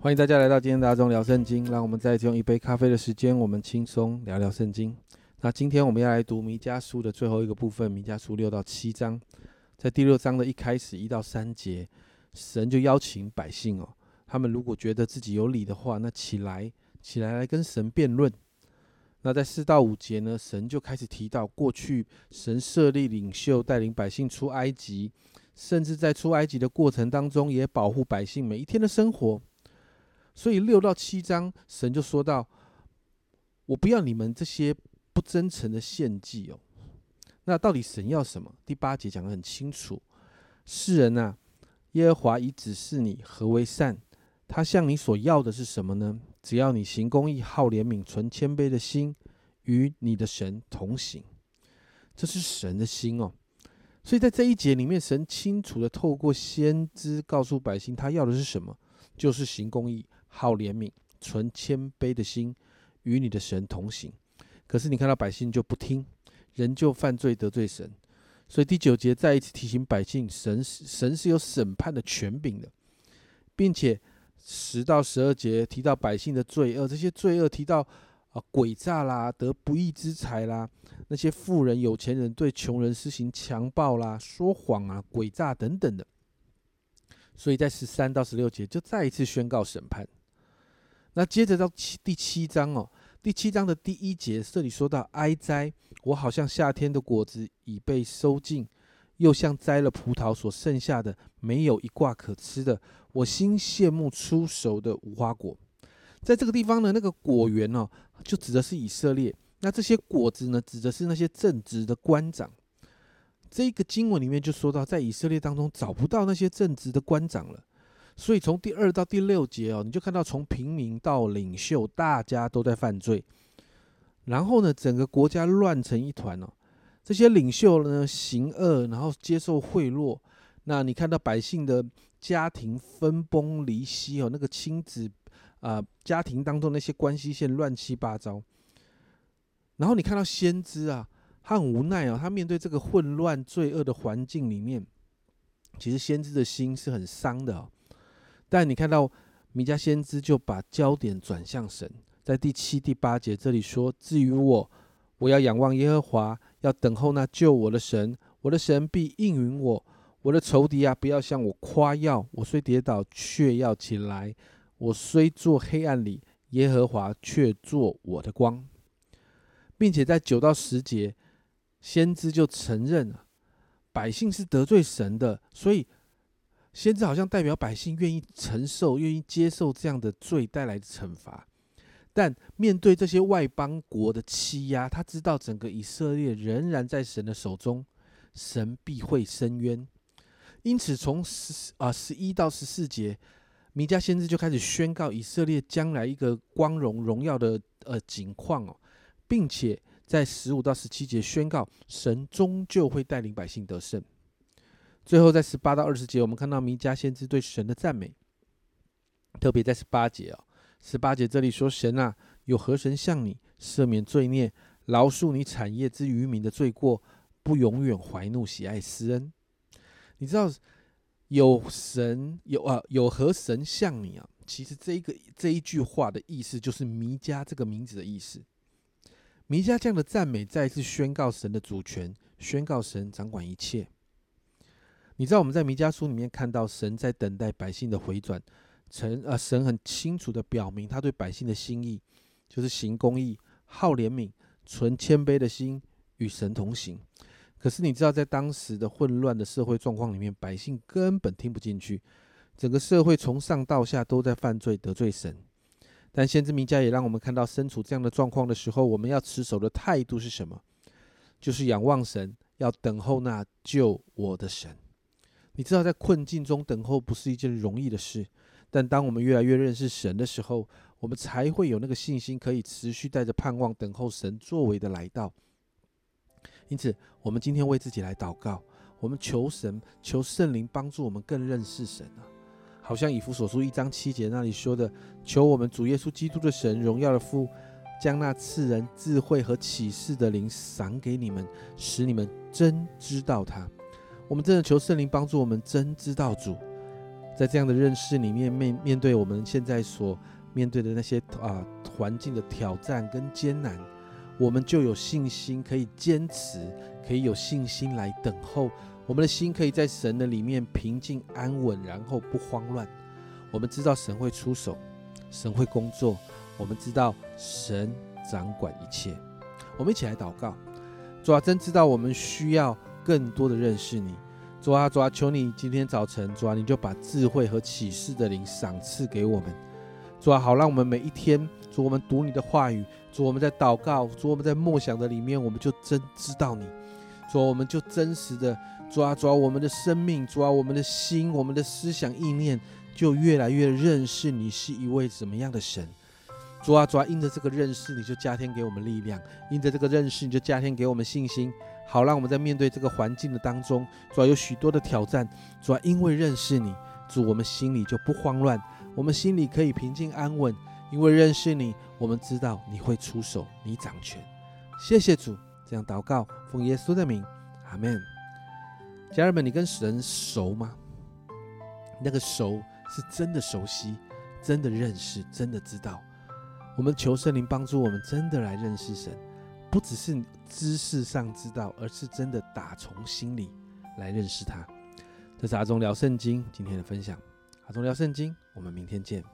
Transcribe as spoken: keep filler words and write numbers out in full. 欢迎大家来到今天的阿忠聊圣经，让我们再次用一杯咖啡的时间，我们轻松聊聊圣经。那今天我们要来读弥迦书的最后一个部分，弥迦书六到七章。在第六章的一开始一到三节，神就邀请百姓哦，他们如果觉得自己有理的话，那起来起来来跟神辩论。那在四到五节呢，神就开始提到过去神设立领袖带领百姓出埃及，甚至在出埃及的过程当中也保护百姓每一天的生活。所以六到七章神就说到，我不要你们这些不真诚的献祭哦。那到底神要什么？第八节讲得很清楚，世人啊，耶和华已指示你何为善，他向你所要的是什么呢？只要你行公义，好怜悯，存谦卑的心，与你的神同行。这是神的心哦。所以在这一节里面，神清楚的透过先知告诉百姓他要的是什么，就是行公义，好怜悯，存谦卑的心，与你的神同行。可是你看到百姓就不听，人就犯罪得罪神。所以第九节再一次提醒百姓， 神, 神是有审判的权柄的，并且十到十二节提到百姓的罪恶，这些罪恶提到、呃、诡诈啦，得不义之财啦，那些富人有钱人对穷人施行强暴啦，说谎啊，诡诈等等的。所以在十三到十六节就再一次宣告审判。那接着到第七章哦，第七章的第一节，这里说到哀哉，我好像夏天的果子已被收尽，又像摘了葡萄所剩下的，没有一挂可吃的，我心羡慕出熟的无花果。在这个地方呢，那个果园哦，就指的是以色列。那这些果子呢，指的是那些正直的官长。这个经文里面就说到，在以色列当中找不到那些正直的官长了。所以从第二到第六节哦，你就看到从平民到领袖，大家都在犯罪。然后呢，整个国家乱成一团哦。这些领袖呢，行恶，然后接受贿赂。那你看到百姓的家庭分崩离析哦，那个亲子啊、呃，家庭当中那些关系线乱七八糟。然后你看到先知啊，他很无奈哦，他面对这个混乱罪恶的环境里面，其实先知的心是很伤的哦。但你看到弥迦先知就把焦点转向神，在第七、第八节这里说：“至于我，我要仰望耶和华，要等候那救我的神。我的神必应允我。我的仇敌啊，不要向我夸耀。我虽跌倒，却要起来；我虽坐黑暗里，耶和华却做我的光。”并且在九到十节，先知就承认百姓是得罪神的，所以先知好像代表百姓愿意承受、愿意接受这样的罪带来的惩罚。但面对这些外邦国的欺压，他知道整个以色列仍然在神的手中，神必会伸冤。因此从十、呃、十一到十四节，弥迦先知就开始宣告以色列将来一个光荣荣耀的、呃、景况、哦、并且在十五到十七节宣告神终究会带领百姓得胜。最后在十八到二十节，我们看到弥迦先知对神的赞美，特别在十八节、哦、十八节这里说：神啊，有何神像你，赦免罪孽，饶恕你产业之余民的罪过，不永远怀怒，喜爱施恩。你知道有神 有,、啊、有何神像你啊？其实这一个这一句话的意思就是弥迦这个名字的意思。弥迦这样的赞美再一次宣告神的主权，宣告神掌管一切。你知道我们在弥迦书里面看到神在等待百姓的回转，神很清楚的表明他对百姓的心意，就是行公义，好怜悯，存谦卑的心，与神同行。可是你知道在当时的混乱的社会状况里面，百姓根本听不进去，整个社会从上到下都在犯罪得罪神。但先知弥迦也让我们看到，身处这样的状况的时候，我们要持守的态度是什么？就是仰望神，要等候那救我的神。你知道在困境中等候不是一件容易的事，但当我们越来越认识神的时候，我们才会有那个信心，可以持续带着盼望等候神作为的来到。因此我们今天为自己来祷告，我们求神求圣灵帮助我们更认识神、啊、好像以弗所书一章七节那里说的：求我们主耶稣基督的神，荣耀的父，将那赐人智慧和启示的灵赏给你们，使你们真知道他。我们真的求圣灵帮助我们真知道主，在这样的认识里面，面面对我们现在所面对的那些啊环境的挑战跟艰难，我们就有信心可以坚持，可以有信心来等候。我们的心可以在神的里面平静安稳，然后不慌乱。我们知道神会出手，神会工作，我们知道神掌管一切。我们一起来祷告。主啊，真知道我们需要更多的认识你。主啊，主啊，求你今天早晨，主啊，你就把智慧和启示的灵赏赐给我们。主啊，好让我们每一天，主，我们读你的话语，主，我们在祷告，主，我们在默想的里面，我们就真知道你。主啊，我们就真实的，主啊，主啊，我们的生命，主啊，我们的心，我们的思想意念，就越来越认识你是一位怎么样的神。主啊，主啊，因着这个认识，你就加添给我们力量；因着这个认识，你就加添给我们信心，好让我们在面对这个环境的当中，主啊，有许多的挑战，主啊，因为认识你，主，我们心里就不慌乱，我们心里可以平静安稳，因为认识你，我们知道你会出手，你掌权。谢谢主，这样祷告，奉耶稣的名，阿们。家人们，你跟神熟吗？那个熟是真的熟悉，真的认识，真的知道。我们求圣灵帮助我们真的来认识神，不只是知识上知道，而是真的打从心里来认识他。这是阿忠聊圣经今天的分享。阿忠聊圣经，我们明天见。